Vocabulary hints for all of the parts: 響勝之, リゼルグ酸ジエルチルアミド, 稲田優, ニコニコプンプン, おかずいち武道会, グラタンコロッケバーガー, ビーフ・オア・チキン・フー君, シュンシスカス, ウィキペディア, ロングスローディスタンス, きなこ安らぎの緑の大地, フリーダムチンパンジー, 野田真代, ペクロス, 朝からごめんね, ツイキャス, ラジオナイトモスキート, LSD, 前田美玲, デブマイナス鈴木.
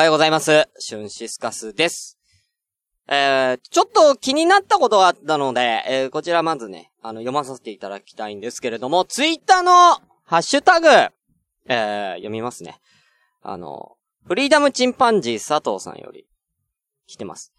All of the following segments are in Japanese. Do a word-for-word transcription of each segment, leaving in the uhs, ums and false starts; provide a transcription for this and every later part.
おはようございます。シュンシスカスです。えー、ちょっと気になったことがあったので、えー、こちらまずね、あの、読まさせていただきたいんですけれども、ツイッターのハッシュタグ、えー、読みますね。あの、フリーダムチンパンジー佐藤さんより来てます。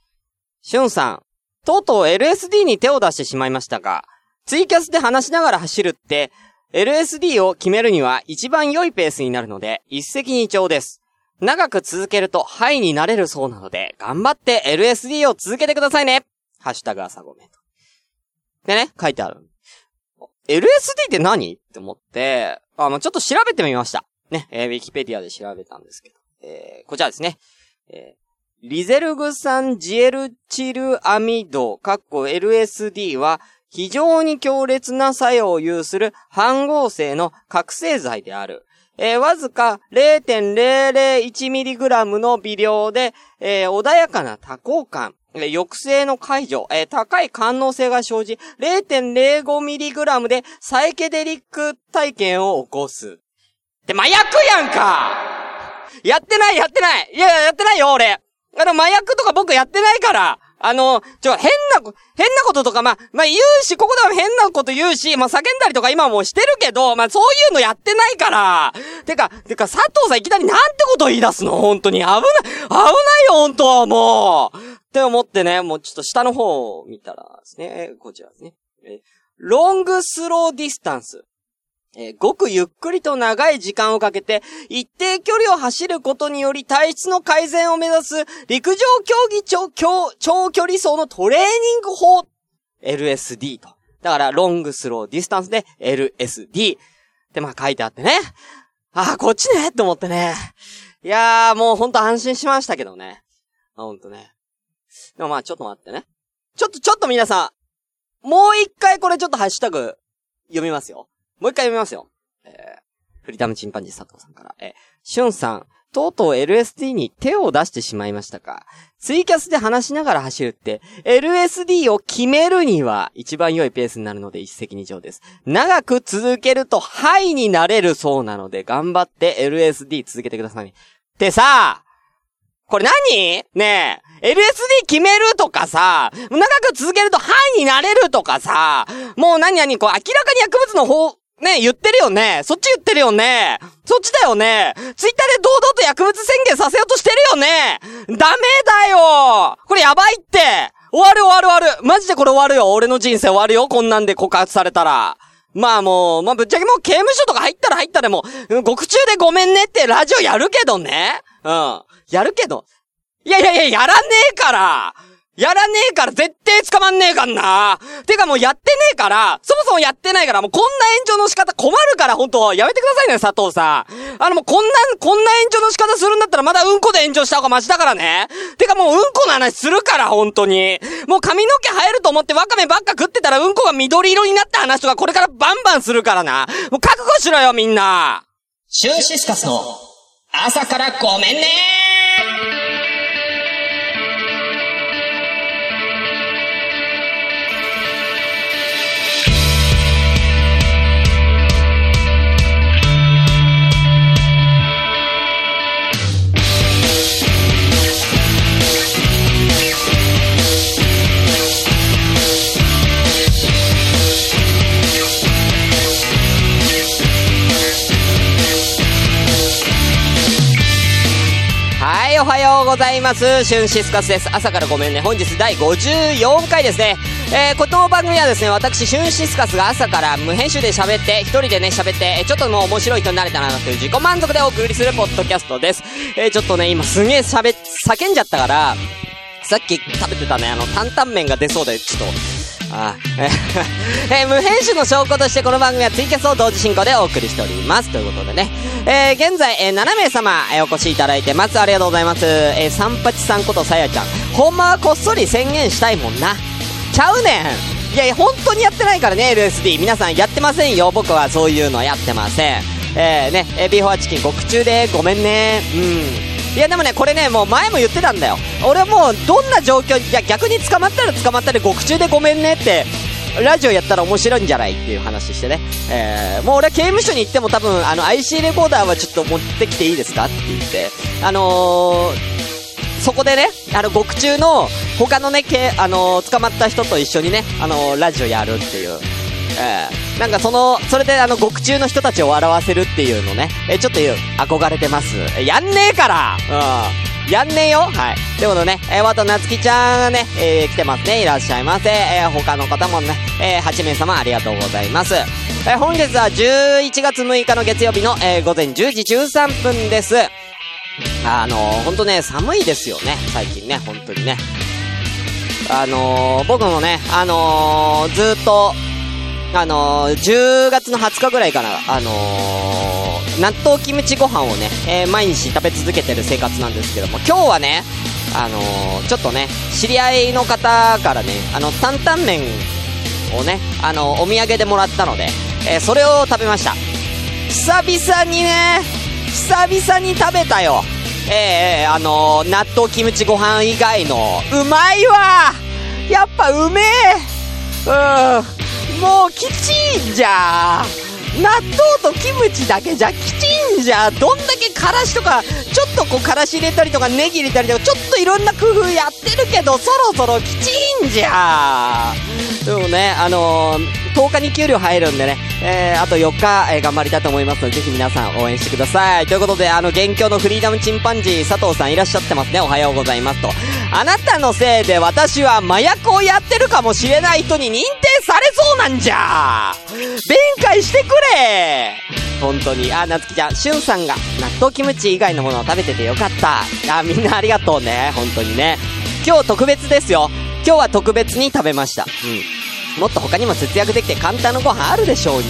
シュンさん、とうとう エルエスディー に手を出してしまいましたが、ツイキャスで話しながら走るって、エルエスディー を決めるには一番良いペースになるので、一石二鳥です。長く続けるとハイになれるそうなので、頑張って エルエスディー を続けてくださいね。ハッシュタグ朝ごめんと。でね、書いてある。エルエスディー って何って思って、あの、ちょっと調べてみました。ね、えー、ウィキペディアで調べたんですけど。えー、こちらですね。えー、リゼルグ酸ジエルチルアミド、かっこ エルエスディー は、非常に強烈な作用を有する半合成の覚醒剤である。えー、わずか ゼロ点ゼロゼロイチミリグラム の微量で、えー、穏やかな多幸感、えー、抑制の解除、えー、高い官能性が生じ、ゼロ点ゼロ五ミリグラム でサイケデリック体験を起こす。って麻薬やんかやってないやってないいややってないよ俺あの麻薬とか僕やってないからあの、ちょ、変な、変なこととか、まあ、まあ、言うし、ここでは変なこと言うし、まあ、叫んだりとか今もしてるけど、まあ、そういうのやってないから。てか、てか、佐藤さんいきなりなんてこと言い出すの本当に。危ない、危ないよ、本当もう。って思ってね、もうちょっと下の方を見たらですね、こちらですね。え、ロングスローディスタンス。えー、ごくゆっくりと長い時間をかけて一定距離を走ることにより体質の改善を目指す陸上競技 長, 長距離走のトレーニング法 エルエスディー と。だからロングスローディスタンスで エルエスディー ってまあ書いてあってね。ああ、こっちねって思ってね。いやーもうほんと安心しましたけどね。あ、ほんとね。でもまあちょっと待ってね。ちょっとちょっと皆さん、もう一回これちょっとハッシュタグ読みますよ。もう一回読みますよ。えー、フリーダムチンパンジー佐藤さんから。えー、シュンさん、とうとう エルエスディー に手を出してしまいましたか。ツイキャスで話しながら走るって、エルエスディー を決めるには一番良いペースになるので一石二鳥です。長く続けるとハイになれるそうなので、頑張って エルエスディー 続けてください。ってさ、これ何？ねえ、エルエスディー 決めるとかさ、長く続けるとハイになれるとかさ、もう何何こう明らかに薬物の方、ねえ、言ってるよね。そっち言ってるよね。そっちだよね。ツイッターで堂々と薬物宣言させようとしてるよね。ダメだよ。これやばいって。終わる終わる終わる。マジでこれ終わるよ。俺の人生終わるよ。こんなんで告発されたら。まあもう、まあぶっちゃけもう刑務所とか入ったら入ったでもう、獄中でごめんねってラジオやるけどね。うん。やるけど。いやいやいや、やらねえから。やらねえから絶対捕まんねえかんな。てかもうやってねえから、そもそもやってないから、もうこんな炎上の仕方困るから、ほんと、やめてくださいね、佐藤さん。あのもうこんな、こんな炎上の仕方するんだったらまだうんこで炎上した方がマシだからね。てかもううんこの話するから、ほんとに。もう髪の毛生えると思ってワカメばっか食ってたらうんこが緑色になった話とかこれからバンバンするからな。もう覚悟しろよ、みんな。シュンシスカスの朝からごめんねー。おはようございます。シュンシスカスです。朝からごめんね。本日だいごじゅうよんかいですね。えー、この番組はですね、私、シュンシスカスが朝から無編集で喋って、一人でね、喋って、ちょっともう面白い人になれたなという自己満足でお送りするポッドキャストです。えー、ちょっとね、今すげえ喋、叫んじゃったから、さっき食べてたね、あの、担々麺が出そうで、ちょっと、あー、えー、無編集の証拠としてこの番組はツイキャスを同時進行でお送りしております。ということでね。えー、現在、えー、ななめいさま、えー、お越しいただいてます。ありがとうございます。えー、三八さんことさやちゃん。ほんまはこっそり宣言したいもんな。ちゃうねん。いやいや、本当にやってないからね、エルエスディー。皆さんやってませんよ。僕はそういうのやってません。えー、ね、えー、ビーフォアチキン獄中でごめんね。うん。いや、でもね、これね、もう前も言ってたんだよ。俺はもう、どんな状況、いや、逆に捕まったら捕まったら獄中でごめんねって、ラジオやったら面白いんじゃないっていう話してね、えー、もう俺は刑務所に行っても多分あの アイシー レコーダーはちょっと持ってきていいですかって言って、あのー、そこでね、あの獄中の他のね、あのー、捕まった人と一緒にね、あのー、ラジオやるっていう、えー、なんかそのそれであの獄中の人たちを笑わせるっていうのね、えー、ちょっと憧れてます。やんねえから、うん、やんねえよ。はい、ということでね、えー、わとなつきちゃんがね、えー、来てますね。いらっしゃいませ。えー、他の方もね、えー、はち名様ありがとうございます。えー、本日はじゅういちがつむいかの月曜日の、えー、ごぜんじゅうじじゅうさんぷんです。あのー、ほんとね、寒いですよね、最近ね、ほんとにね。あのー、僕もね、あのー、ずーっと、あのー、じゅうがつのはつかぐらいから、あのー、納豆キムチご飯をね、えー、毎日食べ続けてる生活なんですけども、今日はね、あのー、ちょっとね、知り合いの方からね、あの担々麺をね、あのー、お土産でもらったので、えー、それを食べました。久々にね、久々に食べたよ。えー、あのー、納豆キムチご飯以外のうまいわ。やっぱうめえ。うん、もうきちんじゃ。納豆とキムチだけじゃきちんじゃ。どんだけからしとか、ちょっとこうからし入れたりとかネギ入れたりとか、ちょっといろんな工夫やってるけど、そろそろきちんじゃ。でもね、あのー、とおかに給料入るんでね、えー、あとよっか、えー、頑張りたいと思いますので、ぜひ皆さん応援してください。ということで、あの現況のフリーダムチンパンジー佐藤さんいらっしゃってますね。おはようございますと。あなたのせいで私は麻薬をやってるかもしれない人に認定されそうなんじゃ。弁解してくれ。本当に。あ、なつきちゃん、しゅんさんが納豆キムチ以外のものを食べててよかった。あ、みんなありがとうね、本当にね。今日特別ですよ。今日は特別に食べました。うん。もっと他にも節約できて簡単なご飯あるでしょうに。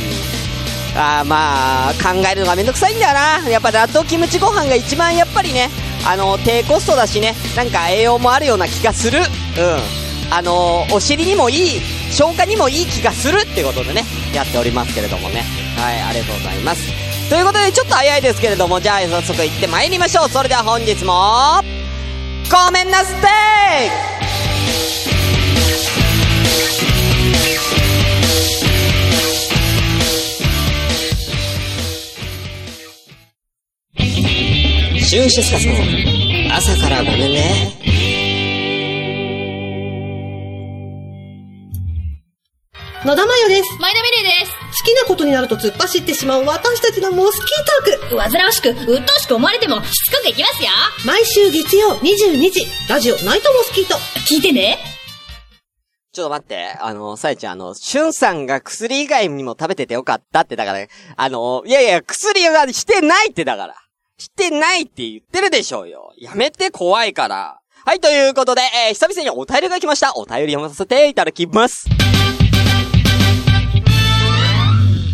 あー、まあ、考えるのがめんどくさいんだよな。やっぱ納豆キムチご飯が一番やっぱりね、あの、低コストだしね、なんか栄養もあるような気がする。うん。あの、お尻にもいい、消化にもいい気がするってことでね、やっておりますけれどもね。はい、ありがとうございます。ということで、ちょっと早いですけれども、じゃあ早速行ってまいりましょう。それでは本日も、ごめんなすってーシュンシスカスの朝からごめんね。野田真代です。前田美玲です。好きなことになると突っ走ってしまう私たちのモスキートーク。煩わしく、鬱陶しく思われてもしつこくいきますよ。毎週月曜にじゅうにじ、ラジオナイトモスキート。聞いてね。ちょっと待って、あの、さえちゃん、あの、しゅんさんが薬以外にも食べててよかったって、だから、ね、あの、いやいや、薬はしてないってだから。してないって言ってるでしょうよ。やめて、怖いから。はい、ということで、えー、久々にお便りが来ました。お便り読ませていただきます。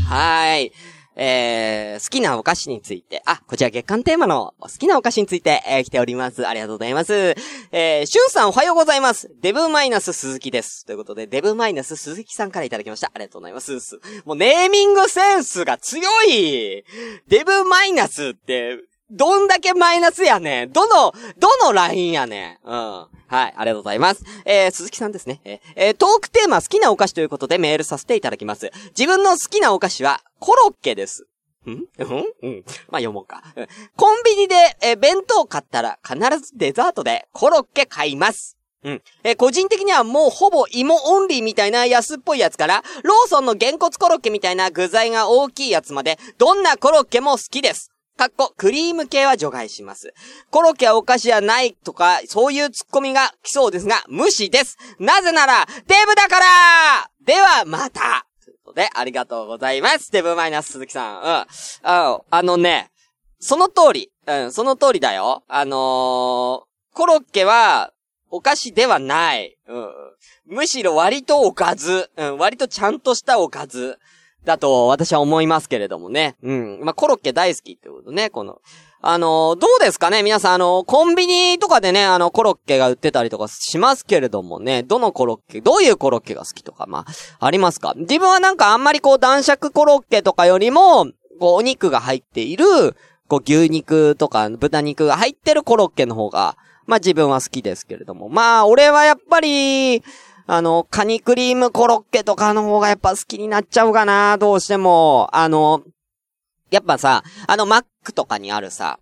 はい。えー、好きなお菓子について、あ、こちら月間テーマの好きなお菓子について、えー、来ております。ありがとうございます。えー、しゅんさんおはようございます。デブマイナス鈴木です。ということで、デブマイナス鈴木さんからいただきました。ありがとうございます。もうネーミングセンスが強い。デブマイナスって、どんだけマイナスやねん。どの、どのラインやねん。うん。はい、ありがとうございます。えー、鈴木さんですね。えー、トークテーマ好きなお菓子ということでメールさせていただきます。自分の好きなお菓子はコロッケです。ん？うん？うん。まあ、読もうか。コンビニで、えー、弁当買ったら必ずデザートでコロッケ買います。うん。えー、個人的にはもうほぼ芋オンリーみたいな安っぽいやつから、ローソンのげんこつコロッケみたいな具材が大きいやつまで、どんなコロッケも好きです。かっこ、クリーム系は除外します。コロッケはお菓子じゃないとか、そういうツッコミが来そうですが、無視です。なぜなら、デブだからでは、またということで、ありがとうございます。デブマイナス鈴木さん。うん。あの、あのね、その通り。うん、その通りだよ。あのー、コロッケは、お菓子ではない。うん。むしろ割とおかず。うん、割とちゃんとしたおかず。だと私は思いますけれどもね。うん。まあ、コロッケ大好きってことね、この。あのー、どうですかね皆さん、あのー、コンビニとかでね、あの、コロッケが売ってたりとかしますけれどもね、どのコロッケ、どういうコロッケが好きとか、まあ、ありますか？自分はなんかあんまりこう、男爵コロッケとかよりも、こう、お肉が入っている、こう、牛肉とか豚肉が入ってるコロッケの方が、まあ、自分は好きですけれども。まあ、俺はやっぱり、あの、カニクリームコロッケとかの方がやっぱ好きになっちゃうかな、どうしても。あの、やっぱさ、あの、マックとかにあるさ、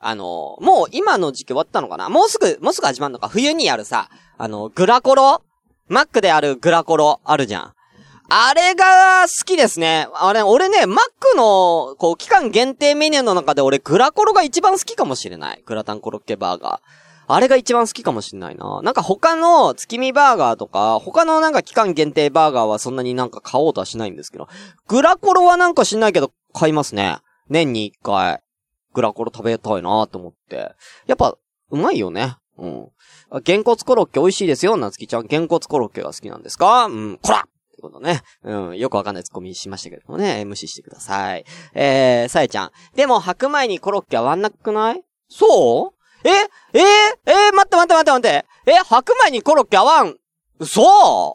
あの、もう今の時期終わったのかな、もうすぐ、もうすぐ始まるのか、冬にやるさ、あの、グラコロマックであるグラコロあるじゃん。あれが好きですね。あれ、俺ね、マックの、こう、期間限定メニューの中で俺、グラコロが一番好きかもしれない。グラタンコロッケバーガー。あれが一番好きかもしれないな。なんか他の月見バーガーとか、他のなんか期間限定バーガーはそんなになんか買おうとはしないんですけど、グラコロはなんか知んないけど買いますね。年に一回。グラコロ食べたいなと思って。やっぱ、うまいよね。うん。げんこつコロッケ美味しいですよ、なつきちゃん。げんこつコロッケが好きなんですか？うん、こら！ってことね。うん、よくわかんないツッコミしましたけどもね。無視してください。えー、さえちゃん。でも白米にコロッケは割んなくない？そう？ええー、えー、待って待って待って待って。え、白米にコロッケ合わん。そ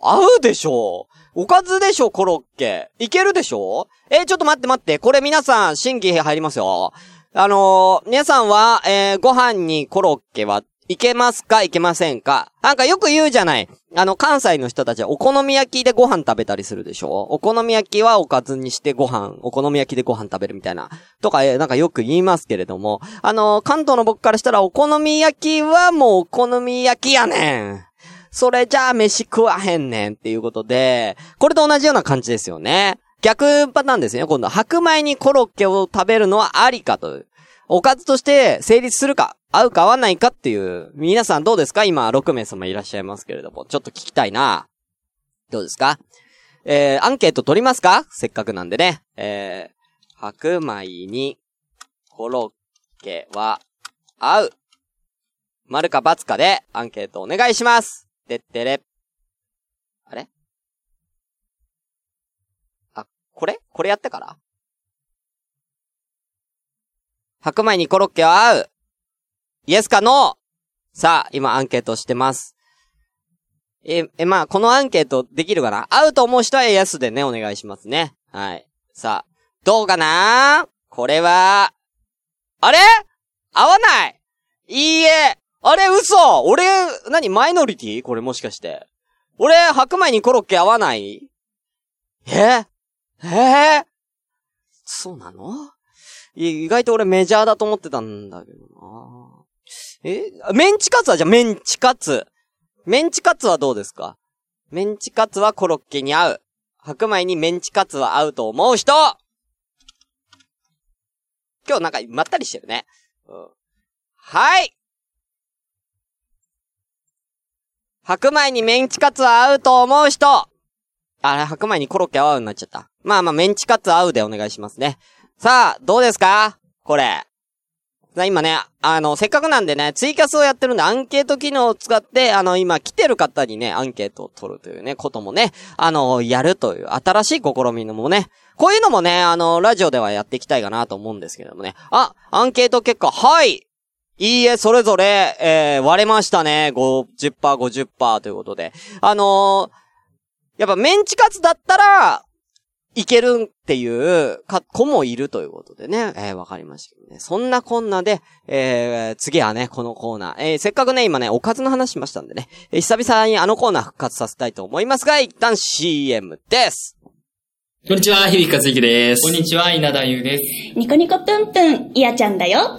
う合うでしょ。おかずでしょ、コロッケ。いけるでしょ。えー、ちょっと待って待って。これ皆さん、審議入りますよ。あのー、皆さんは、えー、ご飯にコロッケはいけますかいけませんか。なんかよく言うじゃない。あの、関西の人たちはお好み焼きでご飯食べたりするでしょ。お好み焼きはおかずにしてご飯、お好み焼きでご飯食べるみたいな。とか、えー、なんかよく言いますけれども。あのー、関東の僕からしたらお好み焼きはもうお好み焼きやねん。それじゃあ飯食わへんねんっていうことで、これと同じような感じですよね。逆パターンですね。今度白米にコロッケを食べるのはありかという。おかずとして成立するか、合うか合わないかっていう。皆さんどうですか？今ろく名様いらっしゃいますけれども。ちょっと聞きたいな。どうですか？えー、アンケート取りますか？せっかくなんでね。えー、白米にコロッケは合う。丸か×かでアンケートお願いします。てってれ。あれ？これ？これやってから？白米にコロッケは合う？イエスかノー？さあ、今アンケートしてます。え、え、まあ、このアンケートできるかな？合うと思う人はイエスでね、お願いしますね。はい。さあ、どうかな？これは、あれ？合わない？いいえ。あれ、嘘？俺、何？マイノリティ？これもしかして。俺、白米にコロッケ合わない？え？ええー、そうなの？意外と俺メジャーだと思ってたんだけどな。えー、メンチカツはじゃあメンチカツ。メンチカツはどうですか？メンチカツはコロッケに合う。白米にメンチカツは合うと思う人！今日なんかまったりしてるね。うん、はい。白米にメンチカツは合うと思う人！あれ、白米にコロッケ合うになっちゃった。まあまあ、メンチカツ合うでお願いしますね。さあ、どうですかこれ。さあ、今ね、あの、せっかくなんでね、ツイキャスをやってるんで、アンケート機能を使って、あの、今来てる方にね、アンケートを取るというね、こともね、あの、やるという、新しい試みのもね、こういうのもね、あの、ラジオではやっていきたいかなと思うんですけどもね。あ、アンケート結果、はいいいえ、それぞれ、えー、割れましたね。ごじゅっパーセント、ごじゅっパーセント ということで。あのー、やっぱメンチカツだったらいけるっていう子もいるということでね、えー、わかりましたけどね。そんなこんなで、えー、次はねこのコーナー、えー、せっかくね今ねおかずの話しましたんでね、えー、久々にあのコーナー復活させたいと思いますが、一旦 シーエム です。こんにちは、響勝之です。こんにちは、稲田優です。ニコニコプンプンいやちゃんだよ。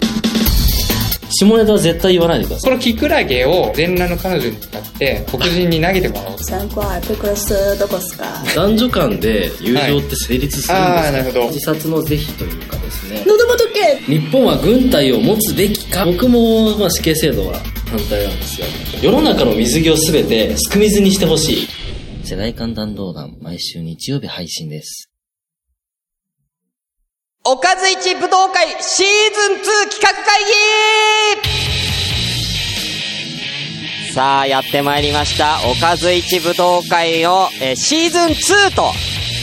下ネタは絶対言わないでください。このキクラゲを全裸の彼女に使って黒人に投げてもらおう。参考はペクロスどこすか。男女間で友情って成立するんですか、はい、あ、なるほど。自殺の是非というかですね。喉元系。日本は軍隊を持つべきか。僕もまあ死刑制度は反対なんですよ。世の中の水着を全てすく水にしてほしい。世代間弾道弾、毎週日曜日配信です。おかずいち武道会シーズンツー企画会議。さあやってまいりましたおかずいち武道会を、えー、シーズンツーと、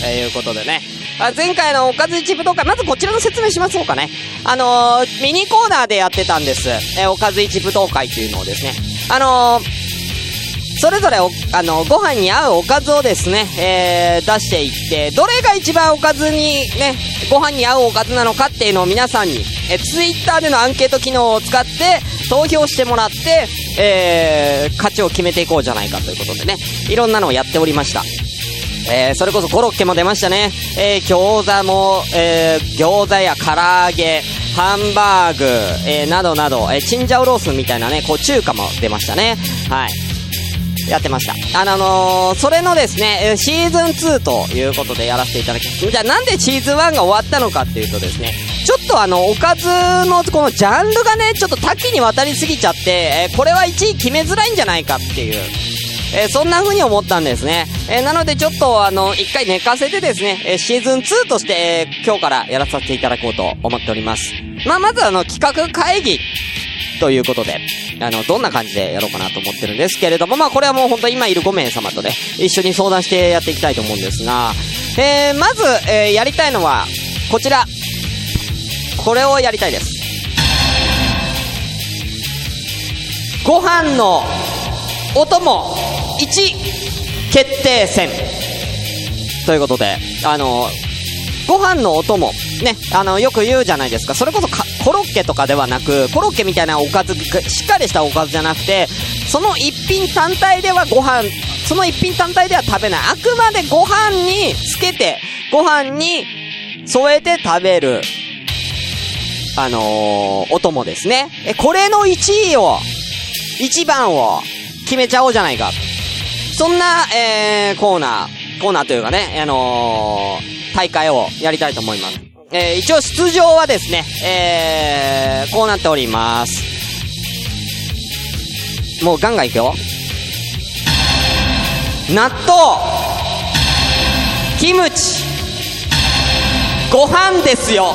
えー、いうことでね。あ、前回のおかずいち武道会、まずこちらの説明しましょうかね。あのー、ミニコーナーでやってたんです、えー、おかずいち武道会というのをですね、あのーそれぞれおあのご飯に合うおかずをですね、えー、出していって、どれが一番おかずにね、ご飯に合うおかずなのかっていうのを皆さんに、えツイッターでのアンケート機能を使って、投票してもらって、えー、勝ちを決めていこうじゃないかということでね、いろんなのをやっておりました。えー、それこそコロッケも出ましたね。えー、餃子も、えー、餃子や唐揚げ、ハンバーグ、えー、などなど、えー、チンジャオロースみたいなね、こう中華も出ましたね。はい。やってました。あのー、それのですね、シーズンツーということでやらせていただきます。じゃあなんでシーズンワンが終わったのかっていうとですね、ちょっとあのおかずのこのジャンルがね、ちょっと多岐にわたりすぎちゃって、えー、これはいちい決めづらいんじゃないかっていう。えー、そんな風に思ったんですね。えー、なのでちょっとあの一回寝かせてですね、えー、シーズンツーとして、えー、今日からやらさせていただこうと思っております。まあ、まずあの企画会議ということで、あのどんな感じでやろうかなと思ってるんですけれども、まあこれはもう本当に今いるご名様とね一緒に相談してやっていきたいと思うんですが、えー、まず、えー、やりたいのはこちら、これをやりたいです。ご飯のお供いち決定戦ということで、あのご飯のお供ね、あのよく言うじゃないですか。それこそかコロッケとかではなく、コロッケみたいなおかず、しっかりしたおかずじゃなくて、その一品単体ではご飯、その一品単体では食べない、あくまでご飯につけて、ご飯に添えて食べるあのー、お供ですね。えこれのいちいをいちばんを決めちゃおうじゃないか。そんな、えー、コーナー、コーナーというかね、あのー、大会をやりたいと思います。えー、一応出場はですね、えー、こうなっております。もうガンガンいくよ。納豆、キムチ、ご飯ですよ。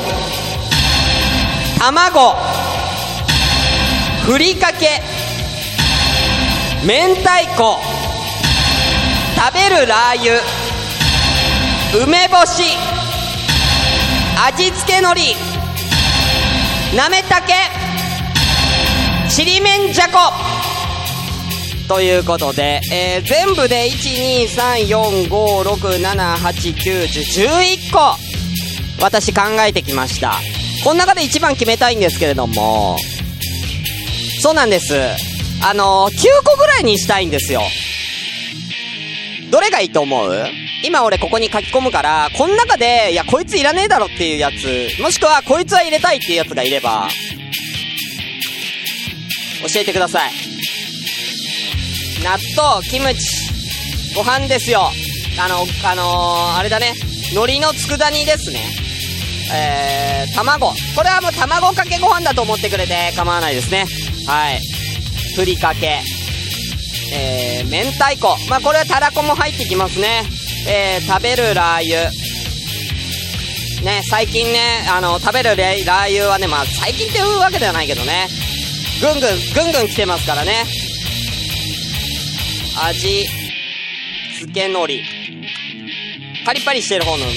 卵、ふりかけ、明太子、食べるラー油、梅干し、味付け海苔、なめたけ、ちりめんじゃこということで、えー、全部で いち、に、さん、よん、ご、ろく、なな、はち、きゅう、じゅう、じゅういっこ私考えてきました。この中で一番決めたいんですけれども、そうなんです、あのー、きゅうこぐらいにしたいんですよ。どれがいいと思う？今俺ここに書き込むから、この中でいやこいついらねえだろっていうやつ、もしくはこいつは入れたいっていうやつがいれば教えてください。納豆、キムチ、ご飯ですよ。あのあのー、あれだね、海苔の佃煮ですね。えー、卵、これはもう卵かけご飯だと思ってくれて構わないですね。はい。ふりかけ、えー、明太子、まあこれはたらこも入ってきますね。えー、食べるラー油ね、最近ね、あの食べるラー油はね、まあ最近っていうわけではないけどね、ぐんぐんぐんぐん来てますからね。味付け海苔、パリパリしてる方のね、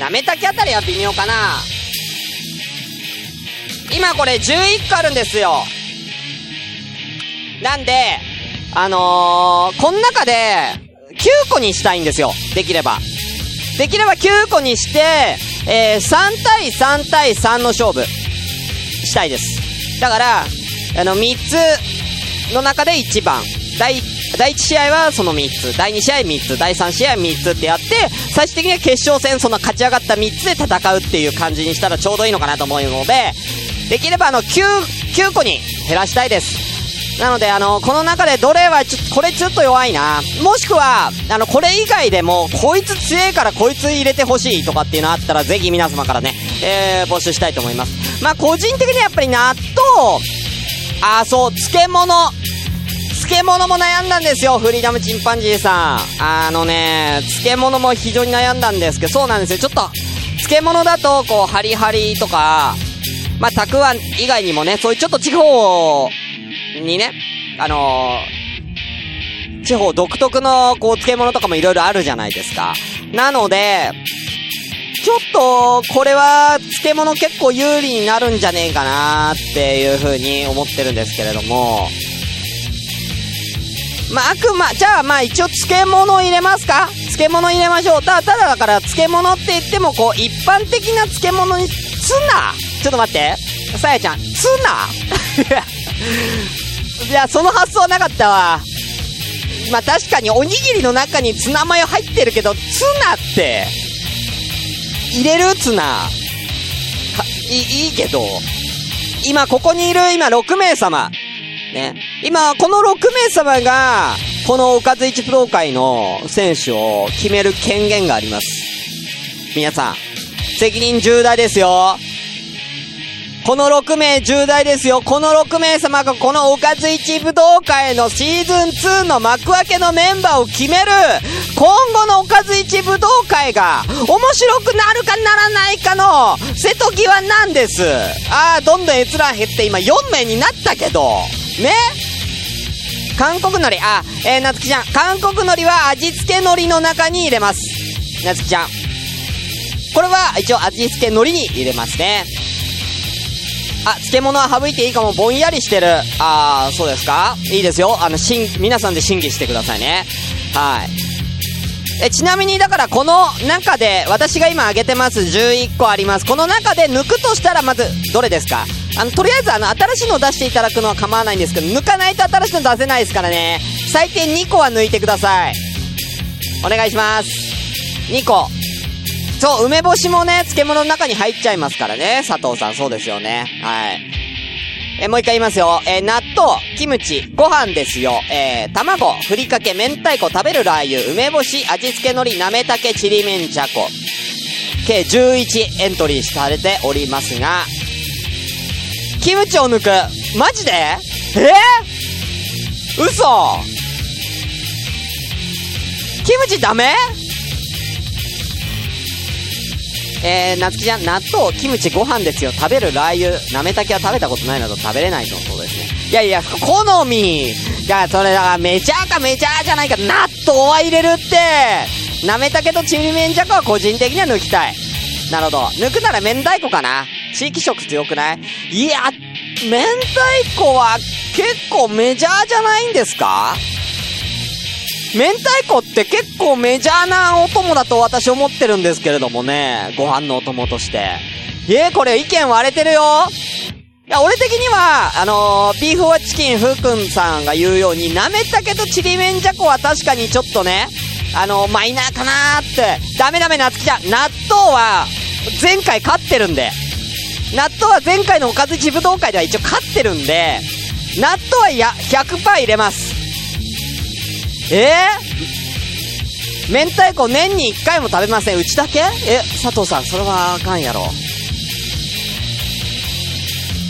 なめたけあたりは微妙かな。今これじゅういっこあるんですよ。なんであのー、この中できゅうこにしたいんですよ。できればできればきゅうこにして、えー、さんたいさんたいさんの勝負したいです。だからあのみっつの中でいちばん、第だいいち試合はそのみっつ、だいに試合みっつ、だいさん試合みっつってやって、最終的には決勝戦、その勝ち上がったみっつで戦うっていう感じにしたらちょうどいいのかなと思うので、できればあの きゅうこに減らしたいです。なのであのこの中でどれはちょ、これちょっと弱いな、もしくはあのこれ以外でもこいつ強えからこいつ入れてほしいとかっていうのあったら、ぜひ皆様からね、えー、募集したいと思います。まあ個人的にはやっぱり納豆、あそう漬物漬物も悩んだんですよ。フリーダムチンパンジーさん、あのね、漬物も非常に悩んだんですけど、そうなんですよ、ちょっと漬物だとこうハリハリとか、まあたくあん以外にもね、そういうちょっと地方にね、あのー、地方独特のこう漬物とかもいろいろあるじゃないですか。なのでちょっとこれは漬物結構有利になるんじゃねえかなっていう風に思ってるんですけれども、まあ、あくま、じゃあまあ一応漬物入れますか。漬物入れましょう。ただ、ただだから漬物って言ってもこう一般的な漬物にすんな。ちょっと待って。さやちゃん、漬すないや、その発想なかったわ。まあ確かにおにぎりの中にツナマヨ入ってるけど、ツナって入れるツナい, いいけど、今ここにいる今ろくめいさまね、今このろくめいさまがこのおかず一プロ会の選手を決める権限があります。皆さん責任重大ですよ。このろくめい重大ですよ。このろくめいさまがこのおかず一武道会のシーズンツーの幕開けのメンバーを決める。今後のおかず一武道会が面白くなるかならないかの瀬戸際なんです。あー、どんどん閲覧減って今よんめいになったけどね。韓国海苔、あ、えー、なつきちゃん、韓国海苔は味付け海苔の中に入れます。なつきちゃん、これは一応味付け海苔に入れますね。あ、漬物は省いていいかも、ぼんやりしてる。あー、そうですか、いいですよ。あの、しん、皆さんで審議してくださいね。はい。え、ちなみにだからこの中で私が今あげてますじゅういっこあります。この中で抜くとしたらまずどれですか？あの、とりあえずあの新しいのを出していただくのは構わないんですけど、抜かないと新しいの出せないですからね。最低にこは抜いてください。お願いします。にこ。そう、梅干しもね、漬物の中に入っちゃいますからね、佐藤さん。そうですよね。はい。え、もう一回言いますよ。えー、納豆、キムチ、ご飯ですよ。えー、卵、ふりかけ、明太子、食べるラー油、梅干し、味付け海苔、なめたけ、ちりめんじゃこ。計じゅういちエントリーされておりますが、キムチを抜く。マジで？えー、嘘。キムチダメ？えー、なつきちゃん、納豆、キムチ、ご飯ですよ。食べるラー油、なめたけは食べたことないのと食べれないとのことですね。いやいや、好みが、それだから、めちゃかめちゃじゃないか、納豆は入れるって、なめたけとちりめんじゃこは個人的には抜きたい。なるほど。抜くなら明太子かな。地域色強くない？いや、明太子は結構メジャーじゃないんですか？明太子って結構メジャーなお供だと私思ってるんですけれどもね、ご飯のお供として。えー、これ意見割れてるよ。いや、俺的には、あのー、ビーフ・オア・チキン・フー君さんが言うように、なめたけとちりめんじゃこは確かにちょっとね、あのー、マイナーかなーって。ダメダメ、なつきちゃん。納豆は、前回勝ってるんで。納豆は前回のおかず一武道会では一応勝ってるんで、納豆はや、ひゃくパーセント 入れます。えー、明太子年にいっかいも食べません。うちだけ？え、佐藤さん、それはあかんやろ。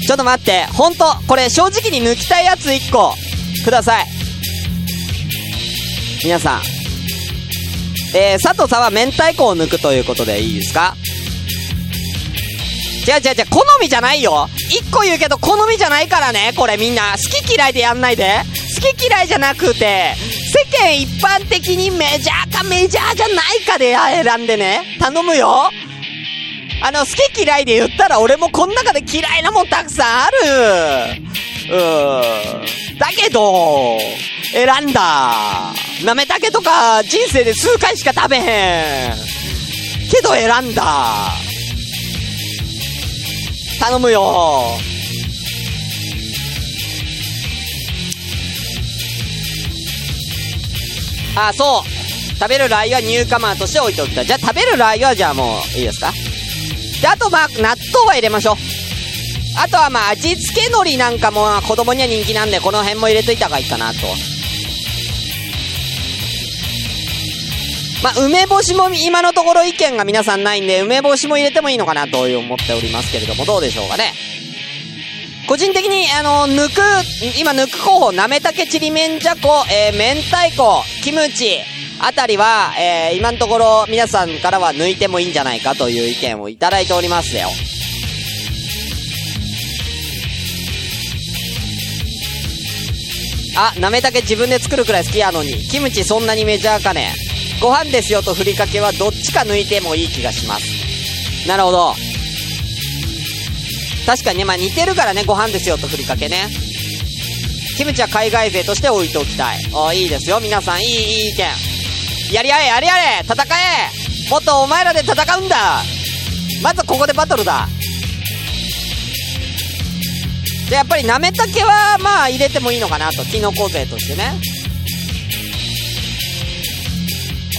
ちょっと待って、ほんとこれ正直に抜きたいやついっこください、皆さん。えー、佐藤さんは明太子を抜くということでいいですか？違う違う違う、好みじゃないよ。いっこ言うけど好みじゃないからね。これみんな好き嫌いでやんないで。好き嫌いじゃなくて、世間一般的にメジャーかメジャーじゃないかで選んでね。頼むよ。あの、好き嫌いで言ったら俺もこの中で嫌いなもんたくさんある。うーん。だけど、選んだ。なめたけとか人生で数回しか食べへん。けど選んだ。頼むよ。ああ、そう、食べるラー油はニューカマーとして置いておきたい。じゃあ食べるラー油はじゃあもういいですか。で、あとまあ納豆は入れましょう。あとはまあ味付け海苔なんかも子供には人気なんで、この辺も入れといた方がいいかなと。まあ梅干しも今のところ意見が皆さんないんで、梅干しも入れてもいいのかなと思っておりますけれども、どうでしょうかね。個人的に、あの、抜く、今抜く候補、なめたけ、ちりめんじゃこ、えー、明太子、キムチ、あたりは、えー、今のところ皆さんからは抜いてもいいんじゃないかという意見をいただいておりますよ。あ、なめたけ自分で作るくらい好きやのに、キムチそんなにメジャーかね。ご飯ですよとふりかけはどっちか抜いてもいい気がします。なるほど。確かにね、まあ似てるからね、ご飯ですよとふりかけね。キムチは海外勢として置いておきたい。あ、いいですよ、皆さん、いい、いい意見。やり合え、やり合え、戦え、もっとお前らで戦うんだ。まずここでバトルだ。でやっぱりなめたけはまあ入れてもいいのかなと、キノコ勢としてね。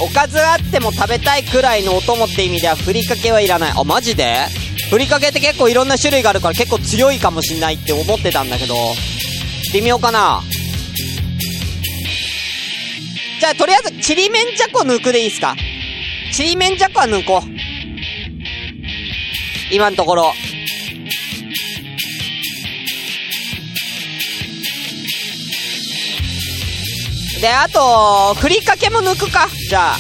おかずあっても食べたいくらいのお供って意味ではふりかけはいらない。あ、マジで？ふりかけって結構いろんな種類があるから結構強いかもしんないって思ってたんだけど微妙かな。じゃあとりあえずちりめんじゃこ抜くでいいっすか。ちりめんじゃこは抜こう今のところ。であとふりかけも抜くか。じゃあ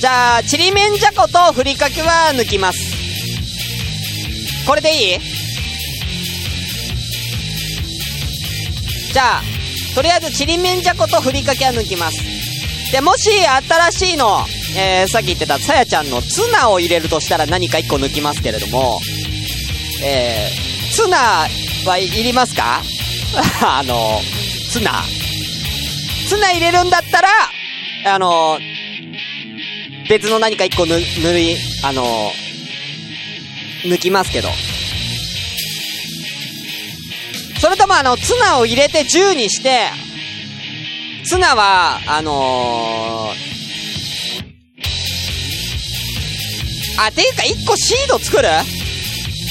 じゃあちりめんじゃことふりかけは抜きます。これでいい？じゃあとりあえずちりめんじゃことふりかけは抜きます。でもし新しいの、えー、さっき言ってたさやちゃんのツナを入れるとしたら何か一個抜きますけれども、えー、ツナはいりますか？あのツナツナ入れるんだったらあのー、別の何か一個ぬ塗りあのー、抜きますけど、それともあのツナを入れてじゅうにして、ツナはあのー、あていうか一個シード作る。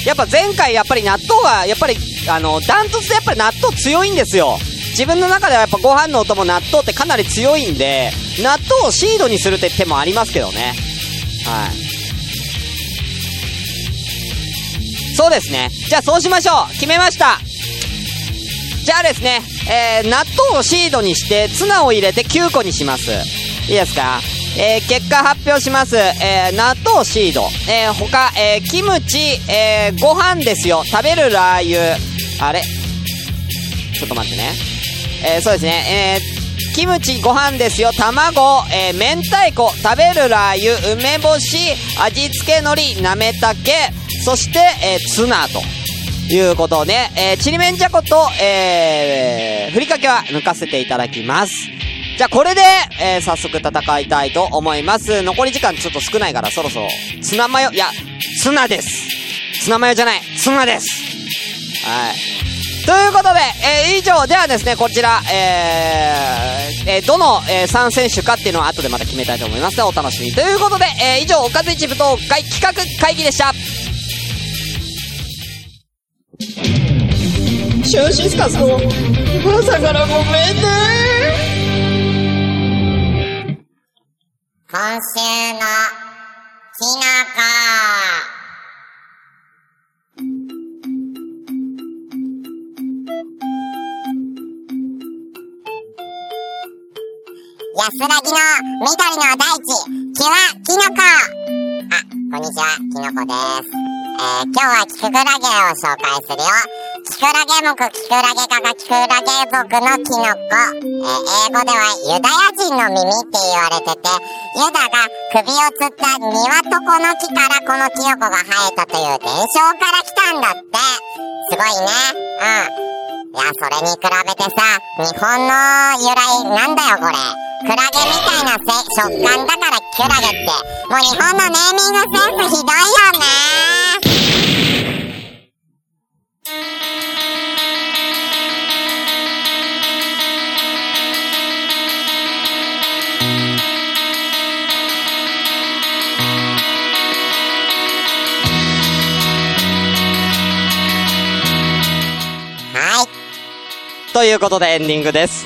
やっぱ前回やっぱり納豆はやっぱりあのダントツでやっぱり納豆強いんですよ。自分の中ではやっぱご飯のお供納豆ってかなり強いんで、納豆をシードにするって手もありますけどね。はい、そうですね。じゃあそうしましょう。決めました。じゃあですね、えー、納豆をシードにしてツナを入れてきゅうこにします。いいですか、えー、結果発表します。えー、納豆シード、えー、他、えー、キムチ、えー、ご飯ですよ、食べるラー油、あれちょっと待ってね、えー、そうですね、えー、キムチご飯ですよ、卵、えー、明太子、食べるラー油、梅干し、味付け海苔、なめたけ、そして、えー、ツナということで、えー、ちりめんじゃこと、えー、ふりかけは抜かせていただきます。じゃあこれで、えー、早速戦いたいと思います。残り時間ちょっと少ないからそろそろツナマヨ、いやツナです、ツナマヨじゃない、ツナです。はい、ということで、えー、以上ではですね、こちら、えーえー、どの、えー、さん選手かっていうのは後でまた決めたいと思いますのでお楽しみということで、えー、以上おかず一舞踏会企画会議でした。シューシスカさん、朝からごめんね。今週のきなこ安らぎの緑の大地、木はキノコ。あ、こんにちは、キノコです。えー、今日はキクラゲを紹介するよ。キクラゲ目、キクラゲ科がキクラゲ属のキノコ。えー、英語ではユダヤ人の耳って言われてて、ユダが首を吊ったニワトコの木からこのキノコが生えたという伝承から来たんだって。すごいね。うん。いや、それに比べてさ、日本の由来なんだよ、これ。クラゲみたいな食感だからキュラゲって、もう日本のネーミングセンスひどいよね。はい。ということでエンディングです。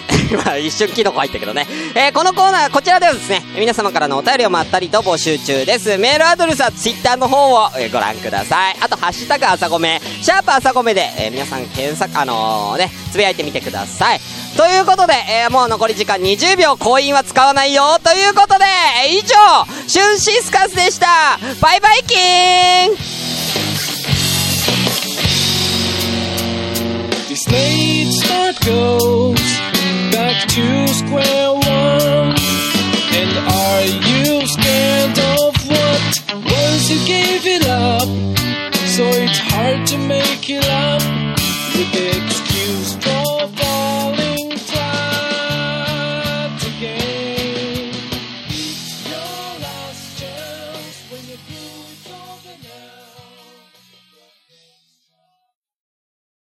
一瞬キノコ入ったけどね、えー、このコーナーこちらではですね、皆様からのお便りをまったりと募集中です。メールアドレスはツイッターの方をご覧ください。あとハッシュタグ朝ごめシャープ朝ごめで、えー、皆さん検索あのー、ねつぶやいてみてください。ということで、えー、もう残り時間にじゅうびょう、コインは使わないよということで、以上シュンシスカスでした。バイバイキーン。Back to square